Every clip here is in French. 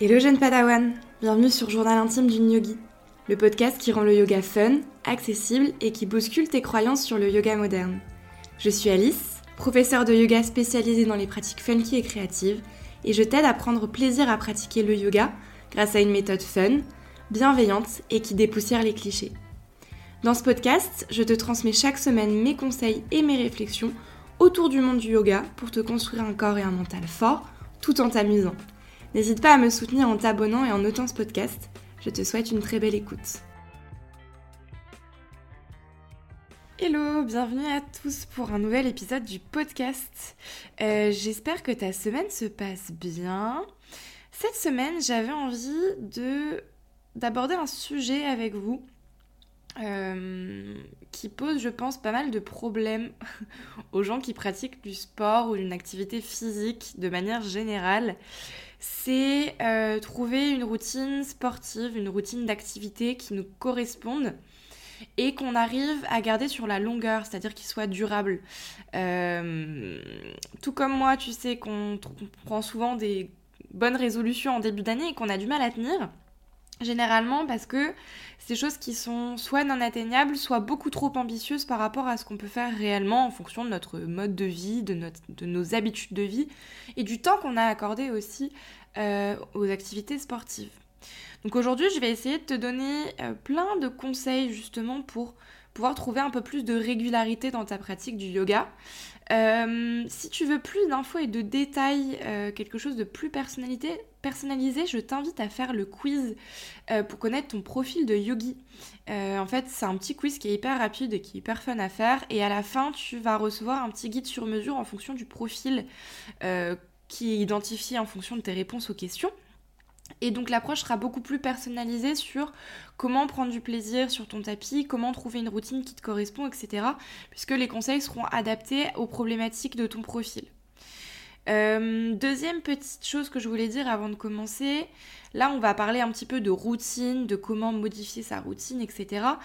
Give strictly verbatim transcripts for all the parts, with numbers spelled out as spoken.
Hello jeune Padawan, bienvenue sur Journal Intime d'une Yogi, le podcast qui rend le yoga fun, accessible et qui bouscule tes croyances sur le yoga moderne. Je suis Alice, professeure de yoga spécialisée dans les pratiques funky et créatives, et je t'aide à prendre plaisir à pratiquer le yoga grâce à une méthode fun, bienveillante et qui dépoussière les clichés. Dans ce podcast, je te transmets chaque semaine mes conseils et mes réflexions autour du monde du yoga pour te construire un corps et un mental fort, tout en t'amusant. N'hésite pas à me soutenir en t'abonnant et en notant ce podcast. Je te souhaite une très belle écoute. Hello, bienvenue à tous pour un nouvel épisode du podcast. Euh, j'espère que ta semaine se passe bien. Cette semaine, j'avais envie de, d'aborder un sujet avec vous euh, qui pose, je pense, pas mal de problèmes aux gens qui pratiquent du sport ou une activité physique de manière générale. C'est euh, trouver une routine sportive, une routine d'activité qui nous corresponde et qu'on arrive à garder sur la longueur, c'est-à-dire qu'il soit durable. Euh, tout comme moi, tu sais qu'on t- prend souvent des bonnes résolutions en début d'année et qu'on a du mal à tenir, généralement parce que c'est des choses qui sont soit non atteignables, soit beaucoup trop ambitieuses par rapport à ce qu'on peut faire réellement en fonction de notre mode de vie, de, notre, de nos habitudes de vie et du temps qu'on a accordé aussi euh, aux activités sportives. Donc aujourd'hui, je vais essayer de te donner euh, plein de conseils justement pour pouvoir trouver un peu plus de régularité dans ta pratique du yoga. Euh, si tu veux plus d'infos et de détails, euh, quelque chose de plus personnalité, personnalisé, je t'invite à faire le quiz euh, pour connaître ton profil de yogi. Euh, en fait, c'est un petit quiz qui est hyper rapide et qui est hyper fun à faire. Et à la fin, tu vas recevoir un petit guide sur mesure en fonction du profil euh, qui est identifié en fonction de tes réponses aux questions. Et donc l'approche sera beaucoup plus personnalisée sur comment prendre du plaisir sur ton tapis, comment trouver une routine qui te correspond, et cetera. Puisque les conseils seront adaptés aux problématiques de ton profil. Euh, deuxième petite chose que je voulais dire avant de commencer, là on va parler un petit peu de routine, de comment modifier sa routine, et cetera.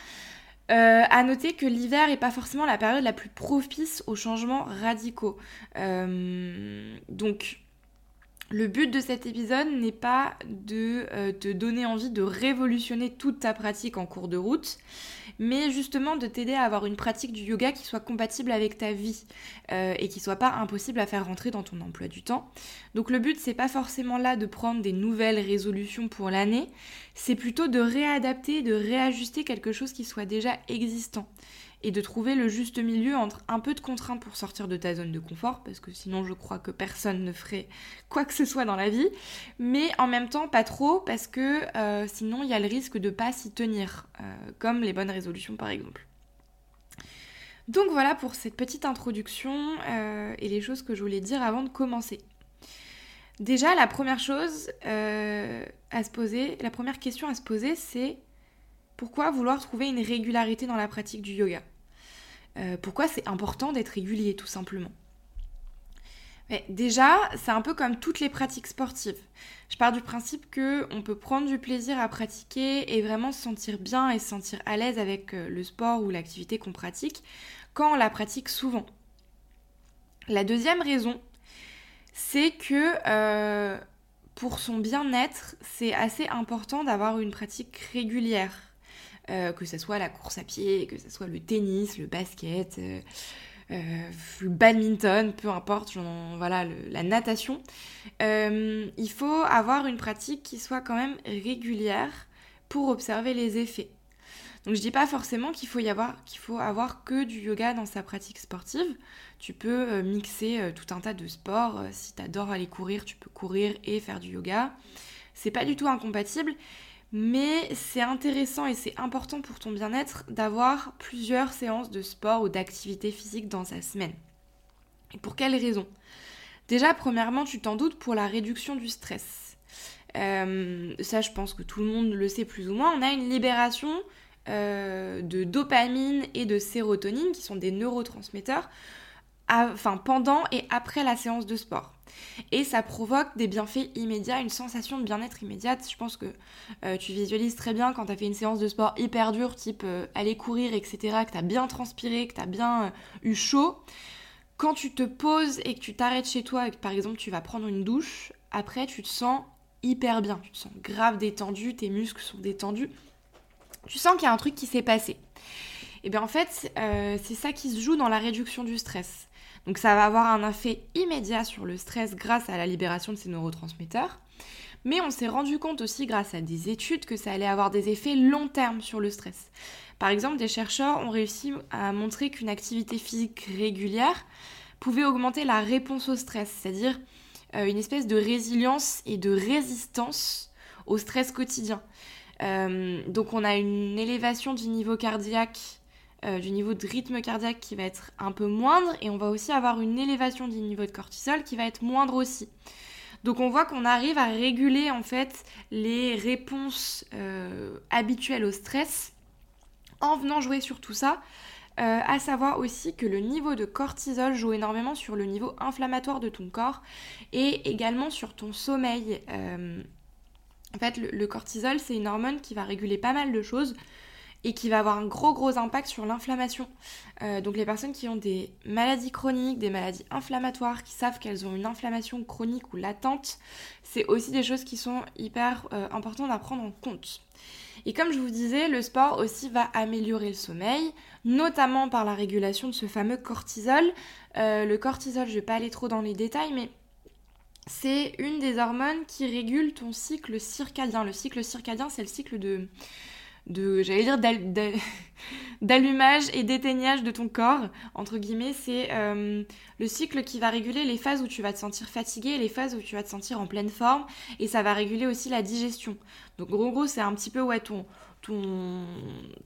Euh, à noter que l'hiver n'est pas forcément la période la plus propice aux changements radicaux. Euh, donc... Le but de cet épisode n'est pas de euh, te donner envie de révolutionner toute ta pratique en cours de route, mais justement de t'aider à avoir une pratique du yoga qui soit compatible avec ta vie euh, et qui soit pas impossible à faire rentrer dans ton emploi du temps. Donc le but, c'est pas forcément là de prendre des nouvelles résolutions pour l'année, c'est plutôt de réadapter, de réajuster quelque chose qui soit déjà existant. Et de trouver le juste milieu entre un peu de contrainte pour sortir de ta zone de confort, parce que sinon je crois que personne ne ferait quoi que ce soit dans la vie, mais en même temps pas trop, parce que euh, sinon il y a le risque de pas s'y tenir, euh, comme les bonnes résolutions par exemple. Donc voilà pour cette petite introduction euh, et les choses que je voulais dire avant de commencer. Déjà la première chose euh, à se poser, la première question à se poser, c'est: pourquoi vouloir trouver une régularité dans la pratique du yoga ? euh, Pourquoi c'est important d'être régulier, tout simplement ? Mais déjà, c'est un peu comme toutes les pratiques sportives. Je pars du principe qu'on peut prendre du plaisir à pratiquer et vraiment se sentir bien et se sentir à l'aise avec le sport ou l'activité qu'on pratique quand on la pratique souvent. La deuxième raison, c'est que... Euh, pour son bien-être, c'est assez important d'avoir une pratique régulière. Euh, que ce soit la course à pied, que ce soit le tennis, le basket, euh, euh, le badminton, peu importe, genre, voilà, le, la natation. Euh, il faut avoir une pratique qui soit quand même régulière pour observer les effets. Donc je dis pas forcément qu'il faut y avoir, qu'il faut avoir que du yoga dans sa pratique sportive. Tu peux euh, mixer euh, tout un tas de sports. Euh, si t'adores aller courir, tu peux courir et faire du yoga. C'est pas du tout incompatible. Mais c'est intéressant et c'est important pour ton bien-être d'avoir plusieurs séances de sport ou d'activité physique dans sa semaine. Et pour quelles raisons ? Déjà, premièrement, tu t'en doutes, pour la réduction du stress. Euh, ça, je pense que tout le monde le sait plus ou moins. On a une libération euh, de dopamine et de sérotonine, qui sont des neurotransmetteurs, à, enfin, pendant et après la séance de sport. Et ça provoque des bienfaits immédiats, une sensation de bien-être immédiate. Je pense que euh, tu visualises très bien quand t'as fait une séance de sport hyper dure, type euh, aller courir, et cetera, que t'as bien transpiré, que t'as bien euh, eu chaud. Quand tu te poses et que tu t'arrêtes chez toi et que par exemple tu vas prendre une douche, après tu te sens hyper bien, tu te sens grave détendu, tes muscles sont détendus, tu sens qu'il y a un truc qui s'est passé. Et bien en fait, euh, c'est ça qui se joue dans la réduction du stress. Donc ça va avoir un effet immédiat sur le stress grâce à la libération de ces neurotransmetteurs. Mais on s'est rendu compte aussi grâce à des études que ça allait avoir des effets long terme sur le stress. Par exemple, des chercheurs ont réussi à montrer qu'une activité physique régulière pouvait augmenter la réponse au stress, c'est-à-dire une espèce de résilience et de résistance au stress quotidien. Euh, donc on a une élévation du niveau cardiaque, euh, du niveau de rythme cardiaque qui va être un peu moindre, et on va aussi avoir une élévation du niveau de cortisol qui va être moindre aussi. Donc on voit qu'on arrive à réguler en fait les réponses euh, habituelles au stress en venant jouer sur tout ça, euh, à savoir aussi que le niveau de cortisol joue énormément sur le niveau inflammatoire de ton corps et également sur ton sommeil. Euh, en fait, le, le cortisol, c'est une hormone qui va réguler pas mal de choses et qui va avoir un gros gros impact sur l'inflammation. Euh, donc les personnes qui ont des maladies chroniques, des maladies inflammatoires, qui savent qu'elles ont une inflammation chronique ou latente, c'est aussi des choses qui sont hyper euh, importantes à prendre en compte. Et comme je vous disais, le sport aussi va améliorer le sommeil, notamment par la régulation de ce fameux cortisol. Euh, le cortisol, je ne vais pas aller trop dans les détails, mais c'est une des hormones qui régule ton cycle circadien. Le cycle circadien, c'est le cycle de... de j'allais dire d'al- d'al- d'allumage et d'éteignage de ton corps, entre guillemets. C'est euh, le cycle qui va réguler les phases où tu vas te sentir fatigué, les phases où tu vas te sentir en pleine forme, et ça va réguler aussi la digestion. Donc gros gros, c'est un petit peu ouais, ton, ton,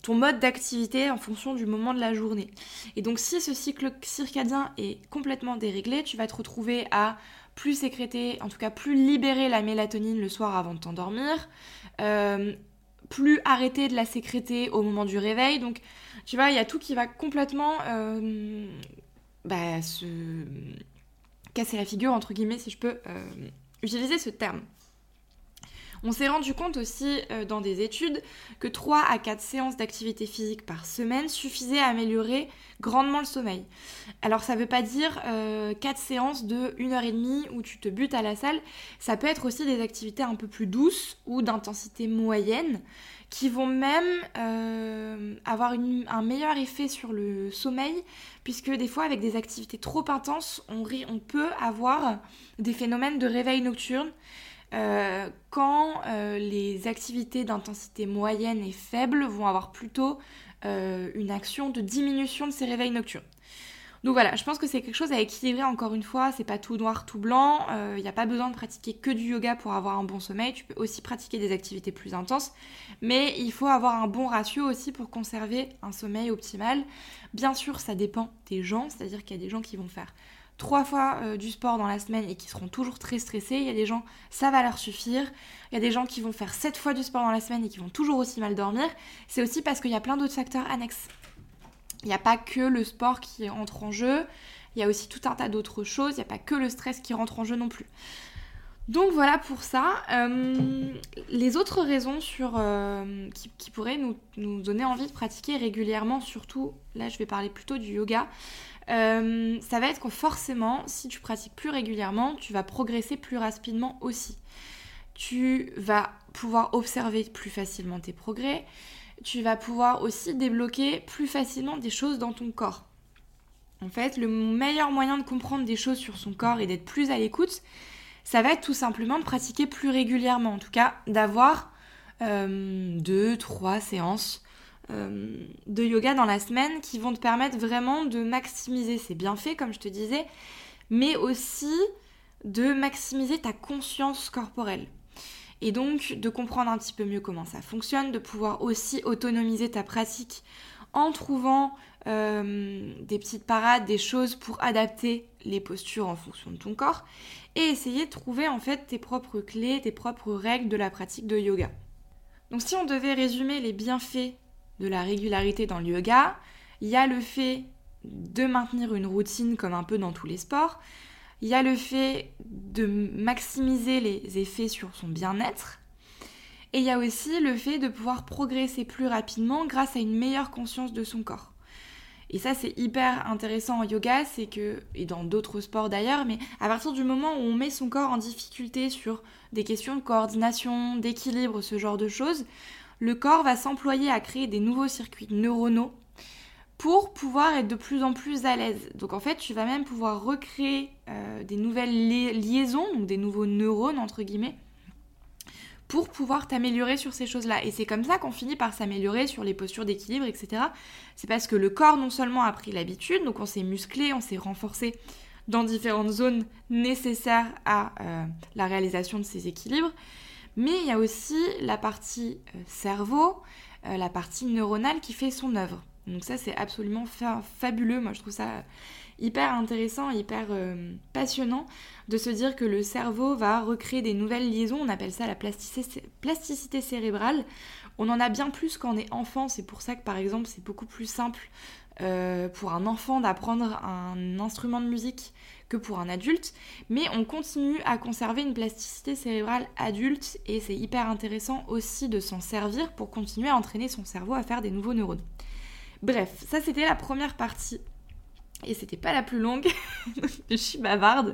ton mode d'activité en fonction du moment de la journée. Et donc si ce cycle circadien est complètement déréglé, tu vas te retrouver à plus sécréter, en tout cas plus libérer la mélatonine le soir avant de t'endormir, euh, plus arrêter de la sécréter au moment du réveil. Donc tu vois, il y a tout qui va complètement euh, bah, se casser la figure, entre guillemets, si je peux euh, utiliser ce terme. On s'est rendu compte aussi euh, dans des études que trois à quatre séances d'activité physique par semaine suffisaient à améliorer grandement le sommeil. Alors ça ne veut pas dire euh, quatre séances de une heure trente où tu te butes à la salle, ça peut être aussi des activités un peu plus douces ou d'intensité moyenne qui vont même euh, avoir une, un meilleur effet sur le sommeil, puisque des fois avec des activités trop intenses, on, rit, on peut avoir des phénomènes de réveil nocturne. Euh, quand euh, les activités d'intensité moyenne et faible vont avoir plutôt euh, une action de diminution de ces réveils nocturnes. Donc voilà, je pense que c'est quelque chose à équilibrer encore une fois, c'est pas tout noir, tout blanc, il euh, n'y a pas besoin de pratiquer que du yoga pour avoir un bon sommeil, tu peux aussi pratiquer des activités plus intenses, mais il faut avoir un bon ratio aussi pour conserver un sommeil optimal. Bien sûr, ça dépend des gens, c'est-à-dire qu'il y a des gens qui vont faire trois fois euh, du sport dans la semaine et qui seront toujours très stressés. Il y a des gens, ça va leur suffire. Il y a des gens qui vont faire sept fois du sport dans la semaine et qui vont toujours aussi mal dormir. C'est aussi parce qu'il y a plein d'autres facteurs annexes. Il n'y a pas que le sport qui entre en jeu. Il y a aussi tout un tas d'autres choses. Il n'y a pas que le stress qui rentre en jeu non plus. Donc voilà pour ça. Euh, les autres raisons sur, euh, qui, qui pourraient nous, nous donner envie de pratiquer régulièrement, surtout, là je vais parler plutôt du yoga, Euh, ça va être que forcément, si tu pratiques plus régulièrement, tu vas progresser plus rapidement aussi. Tu vas pouvoir observer plus facilement tes progrès. Tu vas pouvoir aussi débloquer plus facilement des choses dans ton corps. En fait, le meilleur moyen de comprendre des choses sur son corps et d'être plus à l'écoute, ça va être tout simplement de pratiquer plus régulièrement. En tout cas, d'avoir euh, deux, trois séances de yoga dans la semaine qui vont te permettre vraiment de maximiser ses bienfaits, comme je te disais, mais aussi de maximiser ta conscience corporelle et donc de comprendre un petit peu mieux comment ça fonctionne, de pouvoir aussi autonomiser ta pratique en trouvant euh, des petites parades, des choses pour adapter les postures en fonction de ton corps et essayer de trouver en fait tes propres clés, tes propres règles de la pratique de yoga. Donc si on devait résumer les bienfaits de la régularité dans le yoga, il y a le fait de maintenir une routine comme un peu dans tous les sports, il y a le fait de maximiser les effets sur son bien-être, et il y a aussi le fait de pouvoir progresser plus rapidement grâce à une meilleure conscience de son corps. Et ça, c'est hyper intéressant en yoga, c'est que, et dans d'autres sports d'ailleurs, mais à partir du moment où on met son corps en difficulté sur des questions de coordination, d'équilibre, ce genre de choses, le corps va s'employer à créer des nouveaux circuits neuronaux pour pouvoir être de plus en plus à l'aise. Donc en fait, tu vas même pouvoir recréer euh, des nouvelles li- liaisons, donc des nouveaux neurones, entre guillemets, pour pouvoir t'améliorer sur ces choses-là. Et c'est comme ça qu'on finit par s'améliorer sur les postures d'équilibre, et cetera. C'est parce que le corps, non seulement a pris l'habitude, donc on s'est musclé, on s'est renforcé dans différentes zones nécessaires à euh, la réalisation de ces équilibres, mais il y a aussi la partie euh, cerveau, euh, la partie neuronale qui fait son œuvre. Donc ça, c'est absolument fa- fabuleux. Moi, je trouve ça hyper intéressant, hyper euh, passionnant de se dire que le cerveau va recréer des nouvelles liaisons. On appelle ça la plasticité, plasticité cérébrale. On en a bien plus quand on est enfant. C'est pour ça que, par exemple, c'est beaucoup plus simple euh, pour un enfant d'apprendre un instrument de musique que pour un adulte. Mais on continue à conserver une plasticité cérébrale adulte et c'est hyper intéressant aussi de s'en servir pour continuer à entraîner son cerveau à faire des nouveaux neurones. Bref, ça c'était la première partie, et c'était pas la plus longue, je suis bavarde.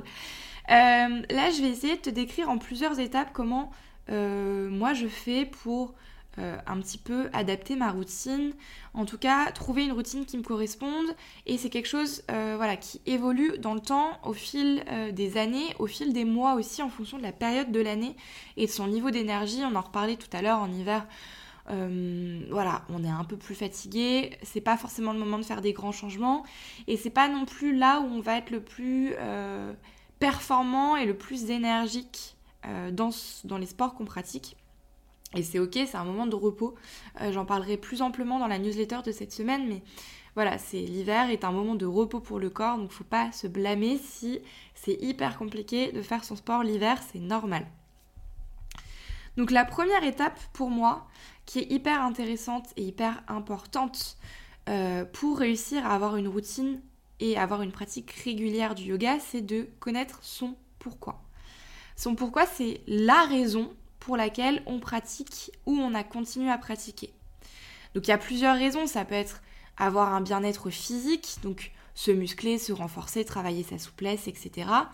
Euh, là, je vais essayer de te décrire en plusieurs étapes comment euh, moi je fais pour euh, un petit peu adapter ma routine, en tout cas trouver une routine qui me corresponde, et c'est quelque chose euh, voilà, qui évolue dans le temps, au fil euh, des années, au fil des mois aussi, en fonction de la période de l'année et de son niveau d'énergie. On en reparlait tout à l'heure en hiver. Euh, voilà, on est un peu plus fatigué, c'est pas forcément le moment de faire des grands changements et c'est pas non plus là où on va être le plus euh, performant et le plus énergique euh, dans, dans les sports qu'on pratique. Et c'est ok, c'est un moment de repos, euh, j'en parlerai plus amplement dans la newsletter de cette semaine, mais voilà, c'est, l'hiver est un moment de repos pour le corps, donc faut pas se blâmer si c'est hyper compliqué de faire son sport l'hiver, c'est normal. Donc la première étape pour moi, qui est hyper intéressante et hyper importante euh, pour réussir à avoir une routine et avoir une pratique régulière du yoga, c'est de connaître son pourquoi. Son pourquoi, c'est la raison pour laquelle on pratique ou on a continué à pratiquer. Donc il y a plusieurs raisons, ça peut être avoir un bien-être physique, donc se muscler, se renforcer, travailler sa souplesse, et cetera.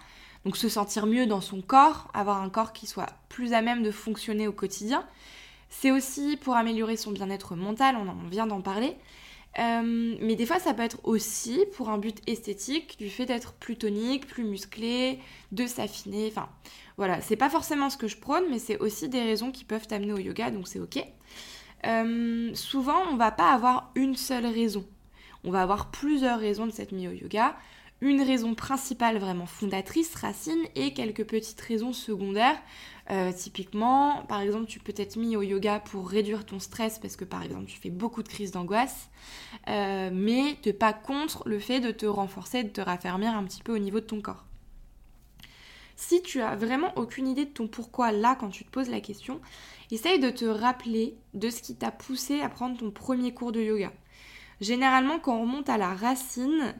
Donc se sentir mieux dans son corps, avoir un corps qui soit plus à même de fonctionner au quotidien. C'est aussi pour améliorer son bien-être mental, on, en, on vient d'en parler. Euh, mais des fois ça peut être aussi pour un but esthétique, du fait d'être plus tonique, plus musclé, de s'affiner, enfin voilà. C'est pas forcément ce que je prône, mais c'est aussi des raisons qui peuvent t'amener au yoga, donc c'est ok. Euh, souvent on va pas avoir une seule raison, on va avoir plusieurs raisons de s'être mis au yoga. Une raison principale vraiment fondatrice, racine, et quelques petites raisons secondaires. Euh, typiquement, par exemple, tu peux t'être mis au yoga pour réduire ton stress parce que, par exemple, tu fais beaucoup de crises d'angoisse, euh, mais t'es pas contre le fait de te renforcer, de te raffermir un petit peu au niveau de ton corps. Si tu as vraiment aucune idée de ton pourquoi là, quand tu te poses la question, essaye de te rappeler de ce qui t'a poussé à prendre ton premier cours de yoga. Généralement, quand on remonte à la racine,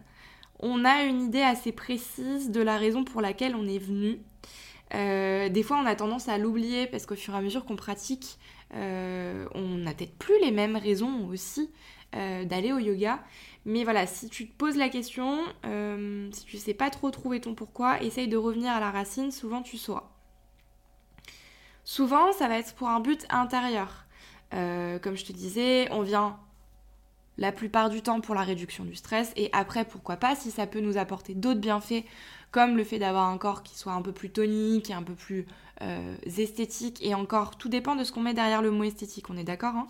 on a une idée assez précise de la raison pour laquelle on est venu. Euh, des fois, on a tendance à l'oublier parce qu'au fur et à mesure qu'on pratique, euh, on n'a peut-être plus les mêmes raisons aussi euh, d'aller au yoga. Mais voilà, si tu te poses la question, euh, si tu ne sais pas trop trouver ton pourquoi, essaye de revenir à la racine, souvent tu sauras. Souvent, ça va être pour un but intérieur. Euh, comme je te disais, on vient... la plupart du temps pour la réduction du stress et après pourquoi pas si ça peut nous apporter d'autres bienfaits comme le fait d'avoir un corps qui soit un peu plus tonique et un peu plus euh, esthétique et encore tout dépend de ce qu'on met derrière le mot esthétique, on est d'accord hein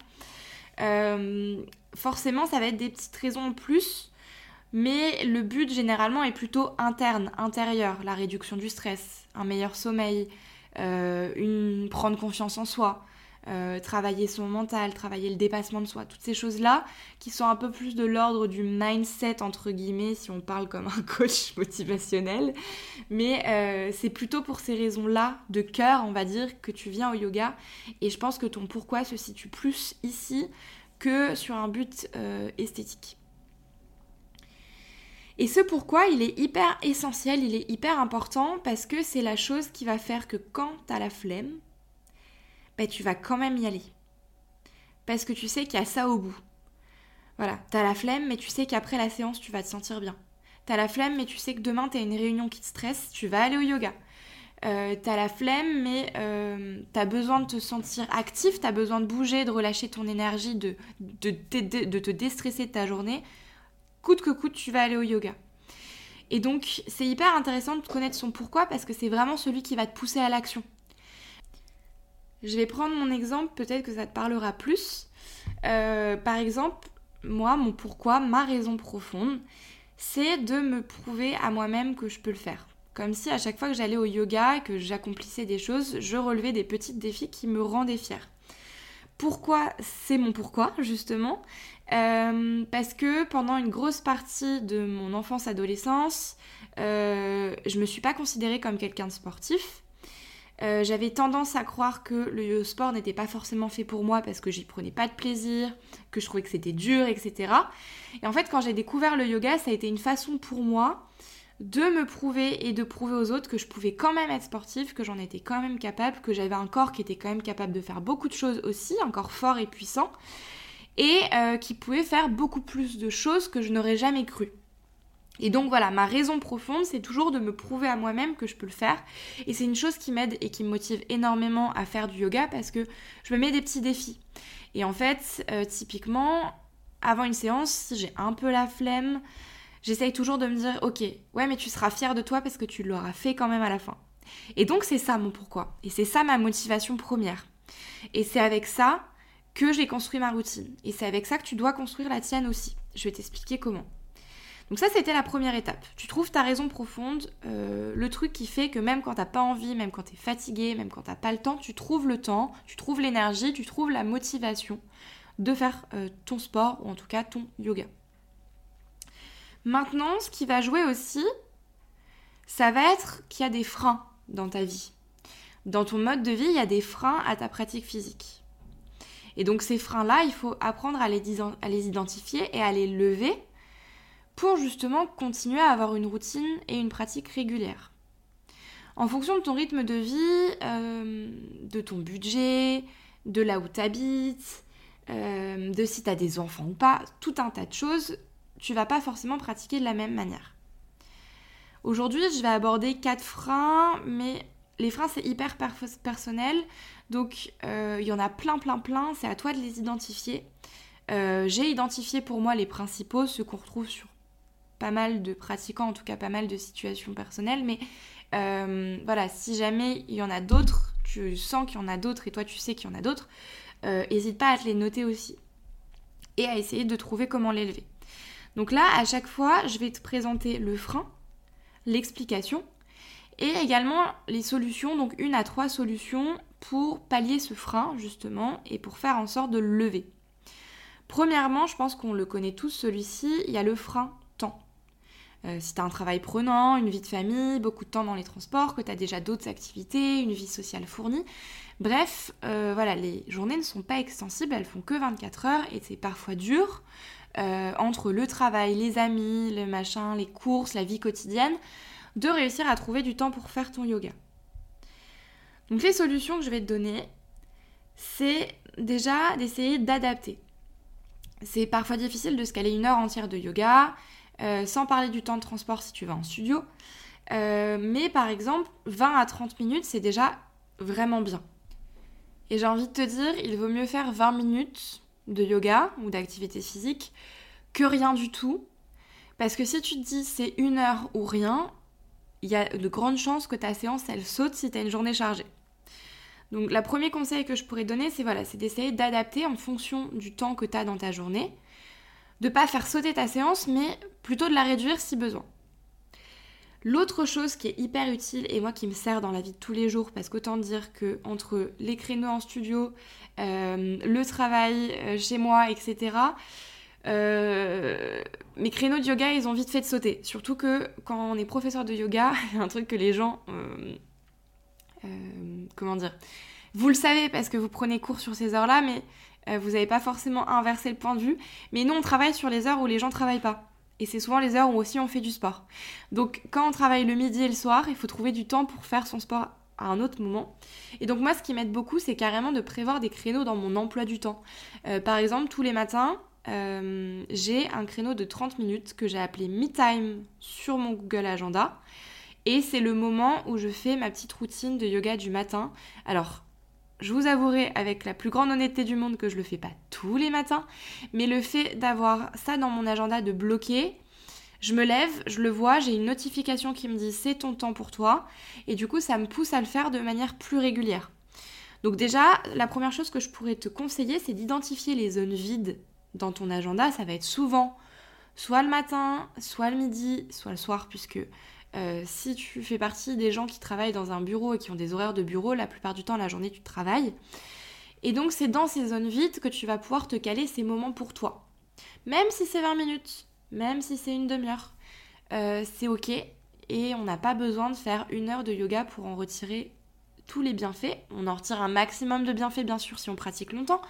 euh, forcément ça va être des petites raisons en plus mais le but généralement est plutôt interne, intérieur, la réduction du stress, un meilleur sommeil, euh, une... prendre confiance en soi. Euh, travailler son mental, travailler le dépassement de soi, toutes ces choses-là qui sont un peu plus de l'ordre du mindset entre guillemets si on parle comme un coach motivationnel mais euh, c'est plutôt pour ces raisons-là de cœur on va dire que tu viens au yoga et je pense que ton pourquoi se situe plus ici que sur un but euh, esthétique. Et ce pourquoi, il est hyper essentiel, il est hyper important parce que c'est la chose qui va faire que quand t'as la flemme, ben, tu vas quand même y aller. Parce que tu sais qu'il y a ça au bout. Voilà, t'as la flemme, mais tu sais qu'après la séance, tu vas te sentir bien. T'as la flemme, mais tu sais que demain, t'as une réunion qui te stresse, tu vas aller au yoga. Euh, t'as la flemme, mais euh, t'as besoin de te sentir actif, t'as besoin de bouger, de relâcher ton énergie, de, de, de, de te déstresser de ta journée. Coûte que coûte, tu vas aller au yoga. Et donc, c'est hyper intéressant de connaître son pourquoi, parce que c'est vraiment celui qui va te pousser à l'action. Je vais prendre mon exemple, peut-être que ça te parlera plus. Euh, par exemple, moi, mon pourquoi, ma raison profonde, c'est de me prouver à moi-même que je peux le faire. Comme si à chaque fois que j'allais au yoga, que j'accomplissais des choses, je relevais des petits défis qui me rendaient fière. Pourquoi ? C'est mon pourquoi, justement. Euh, parce que pendant une grosse partie de mon enfance-adolescence, euh, je me suis pas considérée comme quelqu'un de sportif. Euh, j'avais tendance à croire que le sport n'était pas forcément fait pour moi parce que j'y prenais pas de plaisir, que je trouvais que c'était dur, et cetera. Et en fait, quand j'ai découvert le yoga, ça a été une façon pour moi de me prouver et de prouver aux autres que je pouvais quand même être sportive, que j'en étais quand même capable, que j'avais un corps qui était quand même capable de faire beaucoup de choses aussi, un corps fort et puissant, et euh, qui pouvait faire beaucoup plus de choses que je n'aurais jamais cru. Et donc voilà, ma raison profonde, c'est toujours de me prouver à moi-même que je peux le faire. Et c'est une chose qui m'aide et qui me motive énormément à faire du yoga parce que je me mets des petits défis. Et en fait, euh, typiquement, avant une séance, si j'ai un peu la flemme, j'essaye toujours de me dire « Ok, ouais, mais tu seras fière de toi parce que tu l'auras fait quand même à la fin. » Et donc c'est ça mon pourquoi. Et c'est ça ma motivation première. Et c'est avec ça que j'ai construit ma routine. Et c'est avec ça que tu dois construire la tienne aussi. Je vais t'expliquer comment. Donc ça, c'était la première étape. Tu trouves ta raison profonde, euh, le truc qui fait que même quand t'as pas envie, même quand t'es fatigué, même quand t'as pas le temps, tu trouves le temps, tu trouves l'énergie, tu trouves la motivation de faire euh, ton sport ou en tout cas ton yoga. Maintenant, ce qui va jouer aussi, ça va être qu'il y a des freins dans ta vie. Dans ton mode de vie, il y a des freins à ta pratique physique. Et donc ces freins-là, il faut apprendre à les, à les identifier et à les lever pour justement continuer à avoir une routine et une pratique régulière. En fonction de ton rythme de vie, euh, de ton budget, de là où t'habites, euh, de si t'as des enfants ou pas, tout un tas de choses, tu vas pas forcément pratiquer de la même manière. Aujourd'hui, je vais aborder quatre freins, mais les freins, c'est hyper per- personnel, donc euh, il y en a plein, plein, plein, c'est à toi de les identifier. Euh, j'ai identifié pour moi les principaux, ceux qu'on retrouve sur pas mal de pratiquants, en tout cas pas mal de situations personnelles, mais euh, voilà, si jamais il y en a d'autres, tu sens qu'il y en a d'autres et toi tu sais qu'il y en a d'autres, euh, n'hésite pas à te les noter aussi et à essayer de trouver comment les lever. Donc là, à chaque fois, je vais te présenter le frein, l'explication et également les solutions, donc une à trois solutions pour pallier ce frein justement et pour faire en sorte de le lever. Premièrement, je pense qu'on le connaît tous, celui-ci, il y a le frein temps. Euh, si tu as un travail prenant, une vie de famille, beaucoup de temps dans les transports, que tu as déjà d'autres activités, une vie sociale fournie, bref, euh, voilà, les journées ne sont pas extensibles, elles font que vingt-quatre heures et c'est parfois dur euh, entre le travail, les amis, le machin, les courses, la vie quotidienne, de réussir à trouver du temps pour faire ton yoga. Donc les solutions que je vais te donner, c'est déjà d'essayer d'adapter. C'est parfois difficile de se caler une heure entière de yoga, euh, sans parler du temps de transport si tu vas en studio. Euh, mais par exemple, vingt à trente minutes, c'est déjà vraiment bien. Et j'ai envie de te dire, il vaut mieux faire vingt minutes de yoga ou d'activité physique que rien du tout. Parce que si tu te dis c'est une heure ou rien, il y a de grandes chances que ta séance, elle saute si tu as une journée chargée. Donc le premier conseil que je pourrais donner, c'est, voilà, c'est d'essayer d'adapter en fonction du temps que tu as dans ta journée, de ne pas faire sauter ta séance, mais plutôt de la réduire si besoin. L'autre chose qui est hyper utile et moi qui me sert dans la vie de tous les jours, parce qu'autant dire qu'entre les créneaux en studio, euh, le travail euh, chez moi, et cetera, euh, mes créneaux de yoga, ils ont vite fait de sauter. Surtout que quand on est professeur de yoga, il y a un truc que les gens... Euh, Euh, comment dire, vous le savez parce que vous prenez cours sur ces heures-là, mais euh, vous n'avez pas forcément inversé le point de vue. Mais nous, on travaille sur les heures où les gens ne travaillent pas. Et c'est souvent les heures où aussi on fait du sport. Donc quand on travaille le midi et le soir, il faut trouver du temps pour faire son sport à un autre moment. Et donc moi, ce qui m'aide beaucoup, c'est carrément de prévoir des créneaux dans mon emploi du temps. Euh, par exemple, tous les matins, euh, j'ai un créneau de trente minutes que j'ai appelé Me Time sur mon Google Agenda. Et c'est le moment où je fais ma petite routine de yoga du matin. Alors, je vous avouerai avec la plus grande honnêteté du monde que je le fais pas tous les matins, mais le fait d'avoir ça dans mon agenda de bloquer, je me lève, je le vois, j'ai une notification qui me dit « c'est ton temps pour toi » et du coup, ça me pousse à le faire de manière plus régulière. Donc déjà, la première chose que je pourrais te conseiller, c'est d'identifier les zones vides dans ton agenda. Ça va être souvent soit le matin, soit le midi, soit le soir, puisque... Euh, si tu fais partie des gens qui travaillent dans un bureau et qui ont des horaires de bureau, la plupart du temps, la journée, tu travailles. Et donc, c'est dans ces zones vides que tu vas pouvoir te caler ces moments pour toi. Même si c'est vingt minutes, même si c'est une demi-heure, euh, c'est ok. Et on n'a pas besoin de faire une heure de yoga pour en retirer tous les bienfaits. On en retire un maximum de bienfaits, bien sûr, si on pratique longtemps.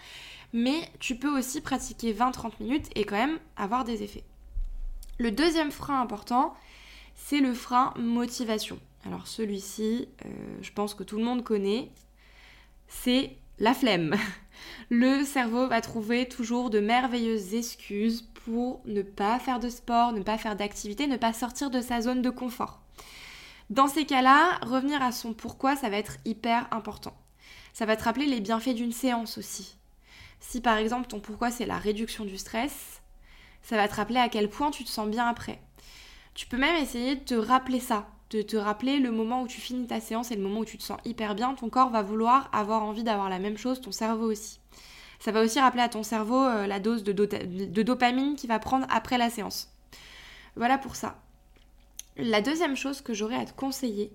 Mais tu peux aussi pratiquer vingt à trente minutes et quand même avoir des effets. Le deuxième frein important... c'est le frein motivation. Alors celui-ci, euh, je pense que tout le monde connaît, c'est la flemme. Le cerveau va trouver toujours de merveilleuses excuses pour ne pas faire de sport, ne pas faire d'activité, ne pas sortir de sa zone de confort. Dans ces cas-là, revenir à son pourquoi, ça va être hyper important. Ça va te rappeler les bienfaits d'une séance aussi. Si par exemple ton pourquoi c'est la réduction du stress, ça va te rappeler à quel point tu te sens bien après. Tu peux même essayer de te rappeler ça, de te rappeler le moment où tu finis ta séance et le moment où tu te sens hyper bien. Ton corps va vouloir avoir envie d'avoir la même chose, ton cerveau aussi. Ça va aussi rappeler à ton cerveau euh, la dose de, do- de dopamine qu'il va prendre après la séance. Voilà pour ça. La deuxième chose que j'aurais à te conseiller,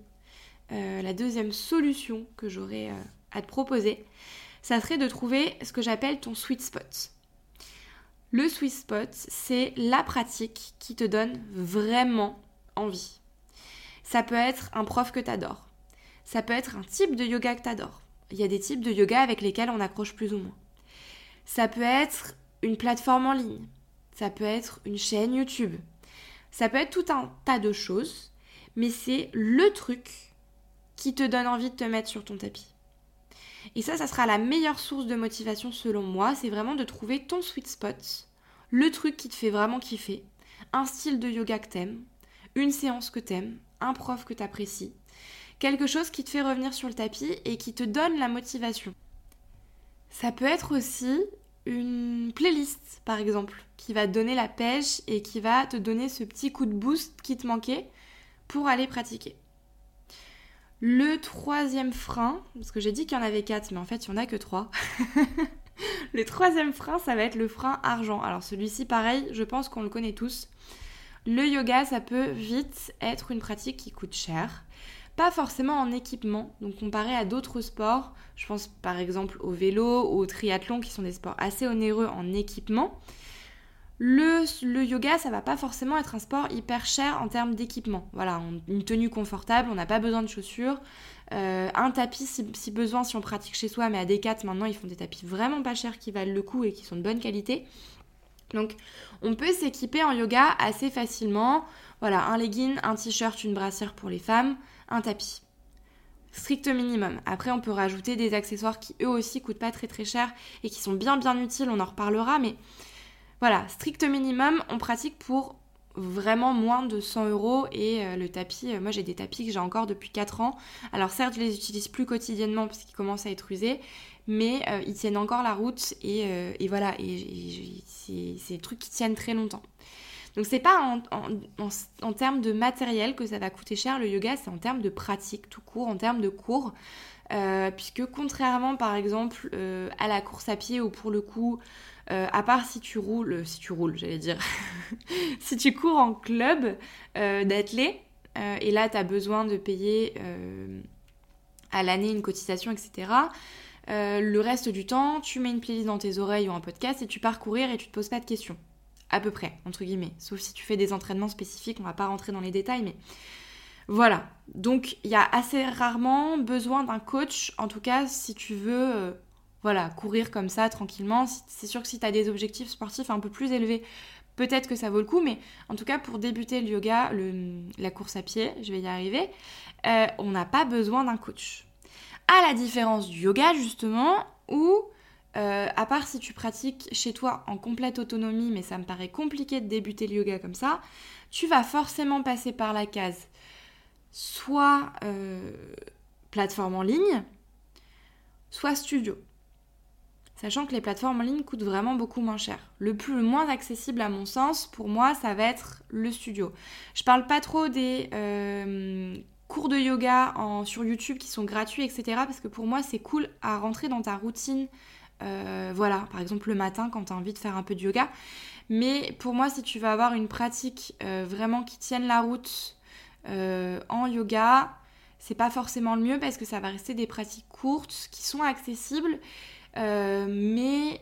euh, la deuxième solution que j'aurais euh, à te proposer, ça serait de trouver ce que j'appelle ton sweet spot. Le sweet spot, c'est la pratique qui te donne vraiment envie. Ça peut être un prof que t'adores. Ça peut être un type de yoga que t'adores. Il y a des types de yoga avec lesquels on accroche plus ou moins. Ça peut être une plateforme en ligne. Ça peut être une chaîne YouTube. Ça peut être tout un tas de choses, mais c'est le truc qui te donne envie de te mettre sur ton tapis. Et ça, ça sera la meilleure source de motivation selon moi, c'est vraiment de trouver ton sweet spot, le truc qui te fait vraiment kiffer, un style de yoga que t'aimes, une séance que t'aimes, un prof que t'apprécies, quelque chose qui te fait revenir sur le tapis et qui te donne la motivation. Ça peut être aussi une playlist, par exemple, qui va te donner la pêche et qui va te donner ce petit coup de boost qui te manquait pour aller pratiquer. Le troisième frein, parce que j'ai dit qu'il y en avait quatre, mais en fait il n'y en a que trois. Le troisième frein, ça va être le frein argent. Alors celui-ci, pareil, je pense qu'on le connaît tous. Le yoga, ça peut vite être une pratique qui coûte cher. Pas forcément en équipement, donc comparé à d'autres sports, je pense par exemple au vélo, au triathlon, qui sont des sports assez onéreux en équipement. Le, le yoga, ça va pas forcément être un sport hyper cher en termes d'équipement. Voilà, on, une tenue confortable, on n'a pas besoin de chaussures, euh, un tapis si, si besoin, si on pratique chez soi, mais à Decathlon, maintenant, ils font des tapis vraiment pas chers qui valent le coup et qui sont de bonne qualité. Donc, on peut s'équiper en yoga assez facilement. Voilà, un legging, un t-shirt, une brassière pour les femmes, un tapis. Strict minimum. Après, on peut rajouter des accessoires qui, eux aussi, coûtent pas très très cher et qui sont bien bien utiles, on en reparlera, mais... Voilà, strict minimum, on pratique pour vraiment moins de cent euros et euh, le tapis, euh, moi j'ai des tapis que j'ai encore depuis quatre ans. Alors certes, je les utilise plus quotidiennement parce qu'ils commencent à être usés, mais euh, ils tiennent encore la route et, euh, et voilà, et, et, c'est, c'est des trucs qui tiennent très longtemps. Donc c'est pas en, en, en, en termes de matériel que ça va coûter cher le yoga, c'est en termes de pratique tout court, en termes de cours. Euh, puisque contrairement par exemple euh, à la course à pied ou pour le coup euh, à part si tu roules si tu roules j'allais dire si tu cours en club euh, d'athlé euh, et là t'as besoin de payer euh, à l'année une cotisation, etc. euh, le reste du temps tu mets une playlist dans tes oreilles ou un podcast et tu pars courir et tu te poses pas de questions à peu près, entre guillemets, sauf si tu fais des entraînements spécifiques, on va pas rentrer dans les détails, mais voilà, donc il y a assez rarement besoin d'un coach, en tout cas si tu veux euh, voilà, courir comme ça tranquillement. C'est sûr que si tu as des objectifs sportifs un peu plus élevés, peut-être que ça vaut le coup, mais en tout cas pour débuter le yoga, le, la course à pied, je vais y arriver, euh, on n'a pas besoin d'un coach. À la différence du yoga justement, où Euh, à part si tu pratiques chez toi en complète autonomie, mais ça me paraît compliqué de débuter le yoga comme ça, tu vas forcément passer par la case soit euh, plateforme en ligne, soit studio. Sachant que les plateformes en ligne coûtent vraiment beaucoup moins cher. Le plus le moins accessible à mon sens, pour moi, ça va être le studio. Je parle pas trop des euh, cours de yoga en, sur YouTube qui sont gratuits, et cetera. Parce que pour moi, c'est cool à rentrer dans ta routine. Euh, voilà, par exemple le matin quand tu as envie de faire un peu de yoga. Mais pour moi, si tu veux avoir une pratique euh, vraiment qui tienne la route euh, en yoga, c'est pas forcément le mieux parce que ça va rester des pratiques courtes qui sont accessibles. Euh, mais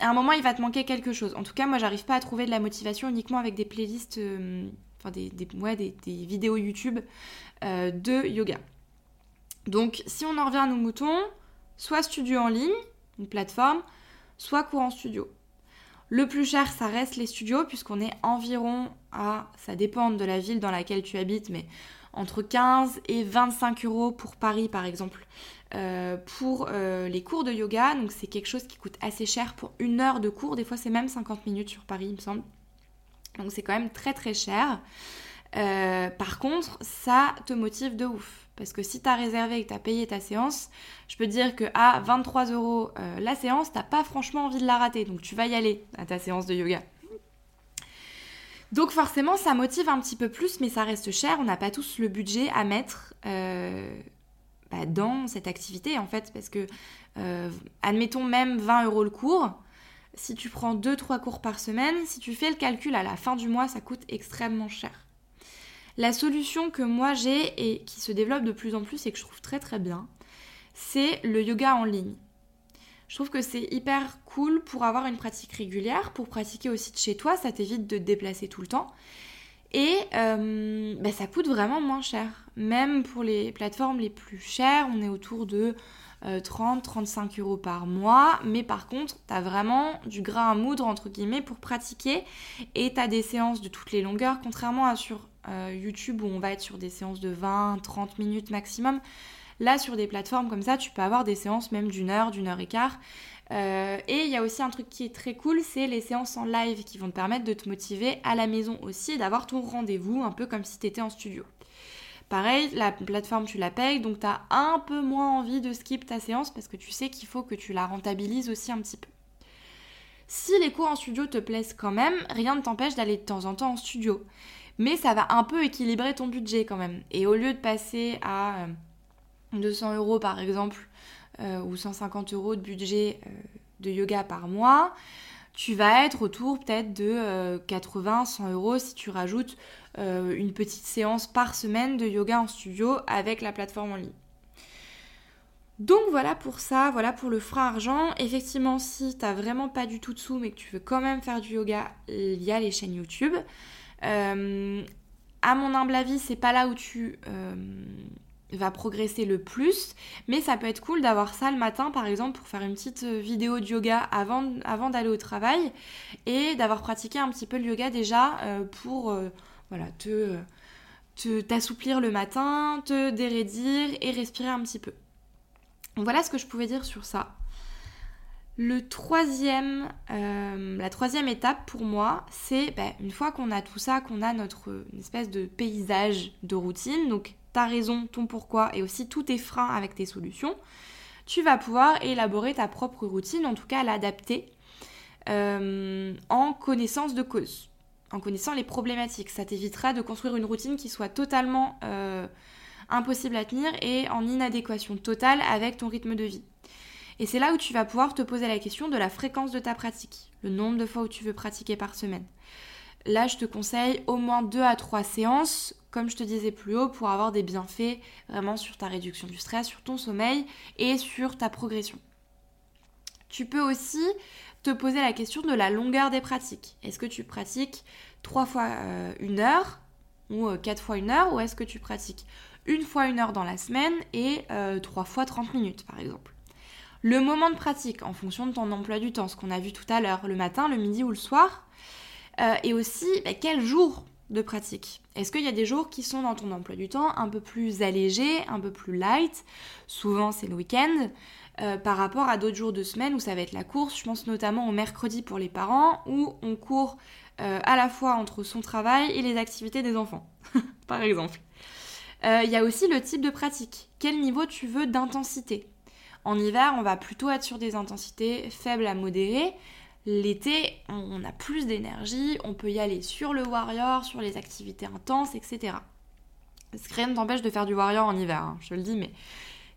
à un moment il va te manquer quelque chose. En tout cas moi j'arrive pas à trouver de la motivation uniquement avec des playlists, euh, enfin des, des, ouais, des, des vidéos YouTube euh, de yoga. Donc si on en revient à nos moutons, soit studio en ligne, une plateforme, soit cours en studio. Le plus cher ça reste les studios puisqu'on est environ à, ça dépend de la ville dans laquelle tu habites, mais entre quinze et vingt-cinq euros pour Paris par exemple. Euh, pour euh, les cours de yoga, donc c'est quelque chose qui coûte assez cher pour une heure de cours, des fois c'est même cinquante minutes sur Paris il me semble, donc c'est quand même très très cher. Euh, par contre ça te motive de ouf, parce que si t'as réservé et que t'as payé ta séance, je peux te dire qu'à vingt-trois euros la séance, t'as pas franchement envie de la rater, donc tu vas y aller à ta séance de yoga. Donc forcément ça motive un petit peu plus, mais ça reste cher, on n'a pas tous le budget à mettre euh... Bah dans cette activité en fait, parce que euh, admettons même vingt euros le cours, si tu prends deux trois cours par semaine, si tu fais le calcul à la fin du mois, ça coûte extrêmement cher. La solution que moi j'ai et qui se développe de plus en plus et que je trouve très très bien, c'est le yoga en ligne. Je trouve que c'est hyper cool pour avoir une pratique régulière, pour pratiquer aussi de chez toi, ça t'évite de te déplacer tout le temps. Et euh, bah ça coûte vraiment moins cher. Même pour les plateformes les plus chères, on est autour de euh, trente à trente-cinq euros par mois. Mais par contre, t'as vraiment du grain à moudre, entre guillemets, pour pratiquer. Et t'as des séances de toutes les longueurs. Contrairement à sur euh, YouTube où on va être sur des séances de vingt à trente minutes maximum. Là, sur des plateformes comme ça, tu peux avoir des séances même d'une heure, d'une heure et quart. Euh, et il y a aussi un truc qui est très cool, c'est les séances en live qui vont te permettre de te motiver à la maison aussi, d'avoir ton rendez-vous un peu comme si t'étais en studio. Pareil, la plateforme tu la payes, donc t'as un peu moins envie de skip ta séance parce que tu sais qu'il faut que tu la rentabilises aussi un petit peu. Si les cours en studio te plaisent quand même, rien ne t'empêche d'aller de temps en temps en studio. Mais ça va un peu équilibrer ton budget quand même. Et au lieu de passer à deux cents euros par exemple, Euh, ou cent cinquante euros de budget euh, de yoga par mois, tu vas être autour peut-être de euh, quatre-vingts à cent euros si tu rajoutes euh, une petite séance par semaine de yoga en studio avec la plateforme en ligne. Donc voilà pour ça, voilà pour le frein argent. Effectivement, si t'as vraiment pas du tout de sous mais que tu veux quand même faire du yoga, il y a les chaînes YouTube. Euh, à mon humble avis, c'est pas là où tu... Euh, va progresser le plus, mais ça peut être cool d'avoir ça le matin par exemple pour faire une petite vidéo de yoga avant, avant d'aller au travail et d'avoir pratiqué un petit peu le yoga déjà euh, pour euh, voilà, te, te, t'assouplir le matin, te déraidir et respirer un petit peu. Donc voilà ce que je pouvais dire sur ça. Le troisième, euh, la troisième étape pour moi, c'est bah, une fois qu'on a tout ça, qu'on a notre une espèce de paysage de routine, donc ta raison, ton pourquoi et aussi tous tes freins avec tes solutions, tu vas pouvoir élaborer ta propre routine, en tout cas l'adapter euh, en connaissance de cause, en connaissant les problématiques. Ça t'évitera de construire une routine qui soit totalement euh, impossible à tenir et en inadéquation totale avec ton rythme de vie. Et c'est là où tu vas pouvoir te poser la question de la fréquence de ta pratique, le nombre de fois où tu veux pratiquer par semaine. Là, je te conseille au moins deux à trois séances, comme je te disais plus haut, pour avoir des bienfaits vraiment sur ta réduction du stress, sur ton sommeil et sur ta progression. Tu peux aussi te poser la question de la longueur des pratiques. Est-ce que tu pratiques trois fois une heure ou quatre fois une heure, ou est-ce que tu pratiques une fois une heure dans la semaine et euh, trois fois trente minutes par exemple? Le moment de pratique en fonction de ton emploi du temps, ce qu'on a vu tout à l'heure, le matin, le midi ou le soir. Euh, et aussi, bah, quel jour de pratique? Est-ce qu'il y a des jours qui sont dans ton emploi du temps un peu plus allégés, un peu plus light ? Souvent c'est le week-end, euh, par rapport à d'autres jours de semaine où ça va être la course. Je pense notamment au mercredi pour les parents où on court euh, à la fois entre son travail et les activités des enfants, par exemple. Euh, y a aussi le type de pratique. Quel niveau tu veux d'intensité ? En hiver, on va plutôt être sur des intensités faibles à modérées. L'été, on a plus d'énergie, on peut y aller sur le warrior, sur les activités intenses, et cetera. Parce que rien ne t'empêche de faire du warrior en hiver, hein, je le dis, mais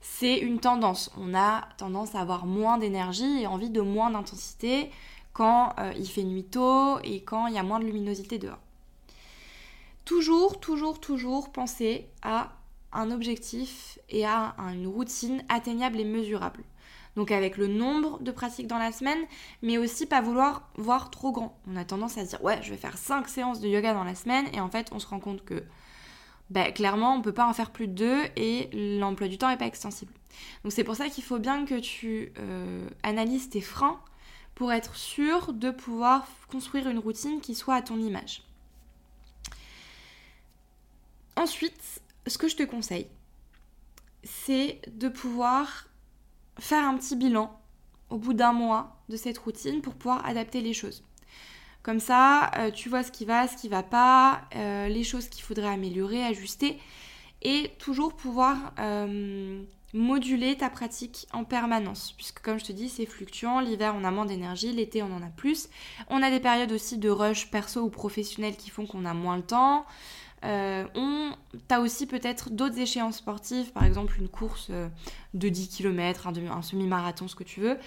c'est une tendance. On a tendance à avoir moins d'énergie et envie de moins d'intensité quand euh, il fait nuit tôt et quand il y a moins de luminosité dehors. Toujours, toujours, toujours penser à un objectif et à une routine atteignable et mesurable. Donc avec le nombre de pratiques dans la semaine, mais aussi pas vouloir voir trop grand. On a tendance à se dire « ouais, je vais faire cinq séances de yoga dans la semaine » et en fait, on se rend compte que bah, clairement, on peut pas en faire plus de deux et l'emploi du temps est pas extensible. Donc c'est pour ça qu'il faut bien que tu euh, analyses tes freins pour être sûr de pouvoir construire une routine qui soit à ton image. Ensuite, ce que je te conseille, c'est de pouvoir faire un petit bilan au bout d'un mois de cette routine pour pouvoir adapter les choses. Comme ça, euh, tu vois ce qui va, ce qui va pas, euh, les choses qu'il faudrait améliorer, ajuster et toujours pouvoir euh, moduler ta pratique en permanence. Puisque comme je te dis, c'est fluctuant. L'hiver, on a moins d'énergie. L'été, on en a plus. On a des périodes aussi de rush perso ou professionnel qui font qu'on a moins le temps. Euh, on, t'as aussi peut-être d'autres échéances sportives, par exemple une course de dix kilomètres, un, un semi-marathon, ce que tu veux,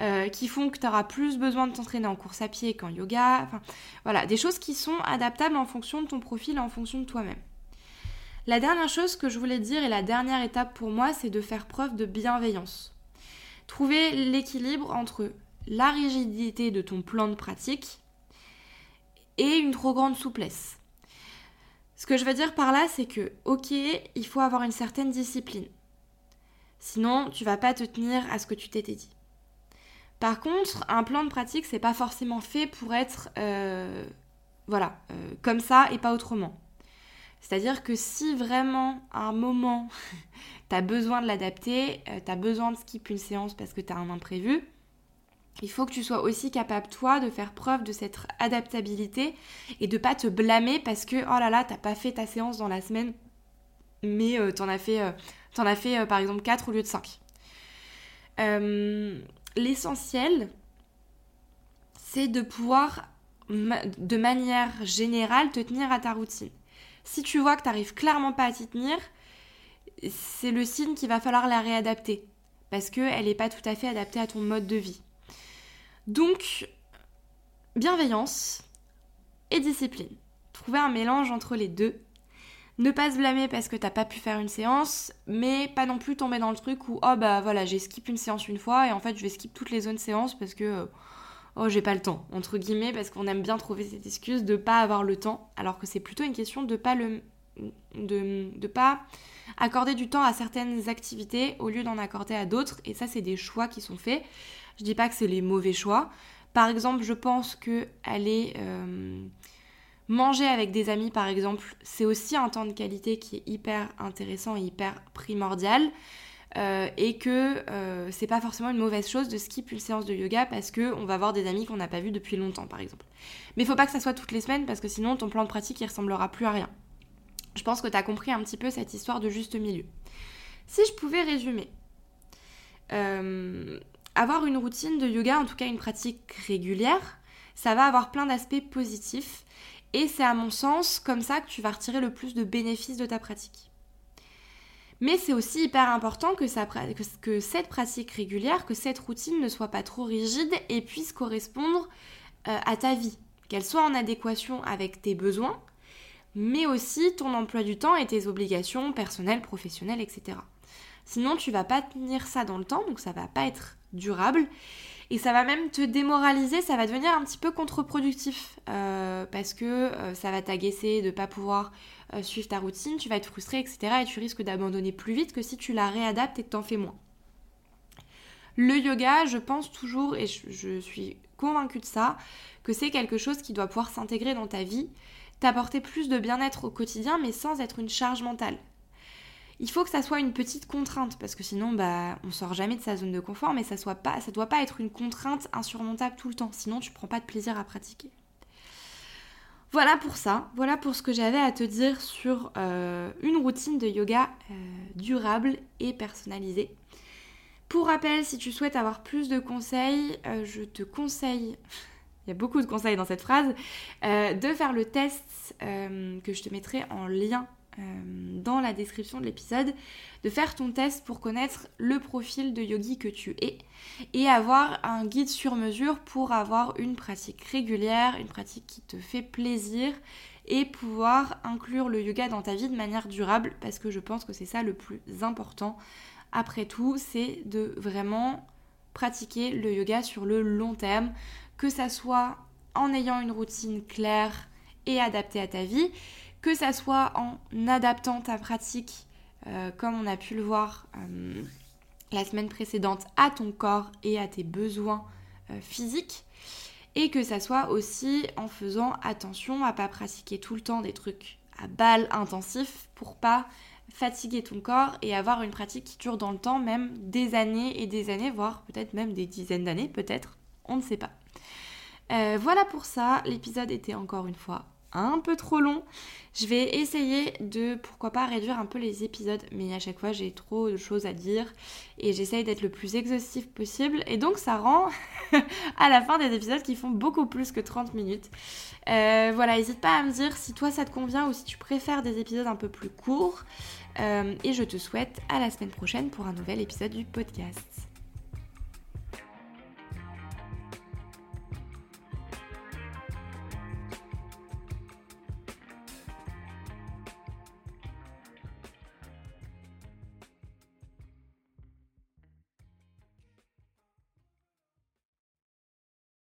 euh, qui font que t'auras plus besoin de t'entraîner en course à pied qu'en yoga. Enfin, voilà, des choses qui sont adaptables en fonction de ton profil et en fonction de toi-même. La dernière chose que je voulais te dire et la dernière étape pour moi, c'est de faire preuve de bienveillance. Trouver l'équilibre entre la rigidité de ton plan de pratique et une trop grande souplesse. Ce que je veux dire par là, c'est que, ok, il faut avoir une certaine discipline. Sinon, tu vas pas te tenir à ce que tu t'étais dit. Par contre, un plan de pratique, c'est pas forcément fait pour être, euh, voilà, euh, comme ça et pas autrement. C'est-à-dire que si vraiment, à un moment, t'as besoin de l'adapter, euh, t'as besoin de skip une séance parce que t'as un imprévu, il faut que tu sois aussi capable, toi, de faire preuve de cette adaptabilité et de pas te blâmer parce que, oh là là, t'as pas fait ta séance dans la semaine, mais euh, t'en as fait, euh, t'en as fait euh, par exemple quatre au lieu de cinq. Euh, l'essentiel, c'est de pouvoir, de manière générale, te tenir à ta routine. Si tu vois que t'arrives clairement pas à t'y tenir, c'est le signe qu'il va falloir la réadapter parce qu'elle n'est pas tout à fait adaptée à ton mode de vie. Donc, bienveillance et discipline. Trouver un mélange entre les deux. Ne pas se blâmer parce que t'as pas pu faire une séance, mais pas non plus tomber dans le truc où « oh bah voilà, j'ai skip une séance une fois et en fait je vais skip toutes les autres séances parce que oh j'ai pas le temps », entre guillemets, parce qu'on aime bien trouver cette excuse de pas avoir le temps, alors que c'est plutôt une question de pas le... de, de pas accorder du temps à certaines activités au lieu d'en accorder à d'autres, et ça c'est des choix qui sont faits. Je dis pas que c'est les mauvais choix. Par exemple, je pense que aller euh, manger avec des amis, par exemple, c'est aussi un temps de qualité qui est hyper intéressant et hyper primordial. Euh, et que euh, c'est pas forcément une mauvaise chose de skip une séance de yoga parce qu'on va voir des amis qu'on n'a pas vus depuis longtemps, par exemple. Mais il faut pas que ça soit toutes les semaines parce que sinon ton plan de pratique il ressemblera plus à rien. Je pense que tu as compris un petit peu cette histoire de juste milieu. Si je pouvais résumer. Euh... Avoir une routine de yoga, en tout cas une pratique régulière, ça va avoir plein d'aspects positifs et c'est à mon sens comme ça que tu vas retirer le plus de bénéfices de ta pratique. Mais c'est aussi hyper important que, ça, que, que cette pratique régulière, que cette routine ne soit pas trop rigide et puisse correspondre euh, à ta vie, qu'elle soit en adéquation avec tes besoins, mais aussi ton emploi du temps et tes obligations personnelles, professionnelles, et cetera. Sinon, tu vas pas tenir ça dans le temps, donc ça va pas être durable et ça va même te démoraliser, ça va devenir un petit peu contre-productif euh, parce que euh, ça va t'agacer de pas pouvoir euh, suivre ta routine, tu vas être frustré, et cetera et tu risques d'abandonner plus vite que si tu la réadaptes et que t'en fais moins. Le yoga, je pense toujours, et je, je suis convaincue de ça, que c'est quelque chose qui doit pouvoir s'intégrer dans ta vie, t'apporter plus de bien-être au quotidien, mais sans être une charge mentale. Il faut que ça soit une petite contrainte, parce que sinon, bah, on sort jamais de sa zone de confort, mais ça soit pas, ça doit pas être une contrainte insurmontable tout le temps, sinon tu prends pas de plaisir à pratiquer. Voilà pour ça, voilà pour ce que j'avais à te dire sur euh, une routine de yoga euh, durable et personnalisée. Pour rappel, si tu souhaites avoir plus de conseils, euh, je te conseille, il y a beaucoup de conseils dans cette phrase, euh, de faire le test euh, que je te mettrai en lien dans la description de l'épisode, de faire ton test pour connaître le profil de yogi que tu es et avoir un guide sur mesure pour avoir une pratique régulière, une pratique qui te fait plaisir et pouvoir inclure le yoga dans ta vie de manière durable, parce que je pense que c'est ça le plus important. Après tout, c'est de vraiment pratiquer le yoga sur le long terme, que ça soit en ayant une routine claire et adaptée à ta vie, que ça soit en adaptant ta pratique, euh, comme on a pu le voir euh, la semaine précédente, à ton corps et à tes besoins euh, physiques, et que ça soit aussi en faisant attention à ne pas pratiquer tout le temps des trucs à balle intensifs pour pas fatiguer ton corps et avoir une pratique qui dure dans le temps, même des années et des années, voire peut-être même des dizaines d'années, peut-être, on ne sait pas. Euh, voilà pour ça, l'épisode était encore une fois un peu trop long. Je vais essayer de, pourquoi pas, réduire un peu les épisodes, mais à chaque fois j'ai trop de choses à dire et j'essaye d'être le plus exhaustif possible, et donc ça rend à la fin des épisodes qui font beaucoup plus que trente minutes. Euh, voilà, n'hésite pas à me dire si toi ça te convient ou si tu préfères des épisodes un peu plus courts, euh, et je te souhaite à la semaine prochaine pour un nouvel épisode du podcast.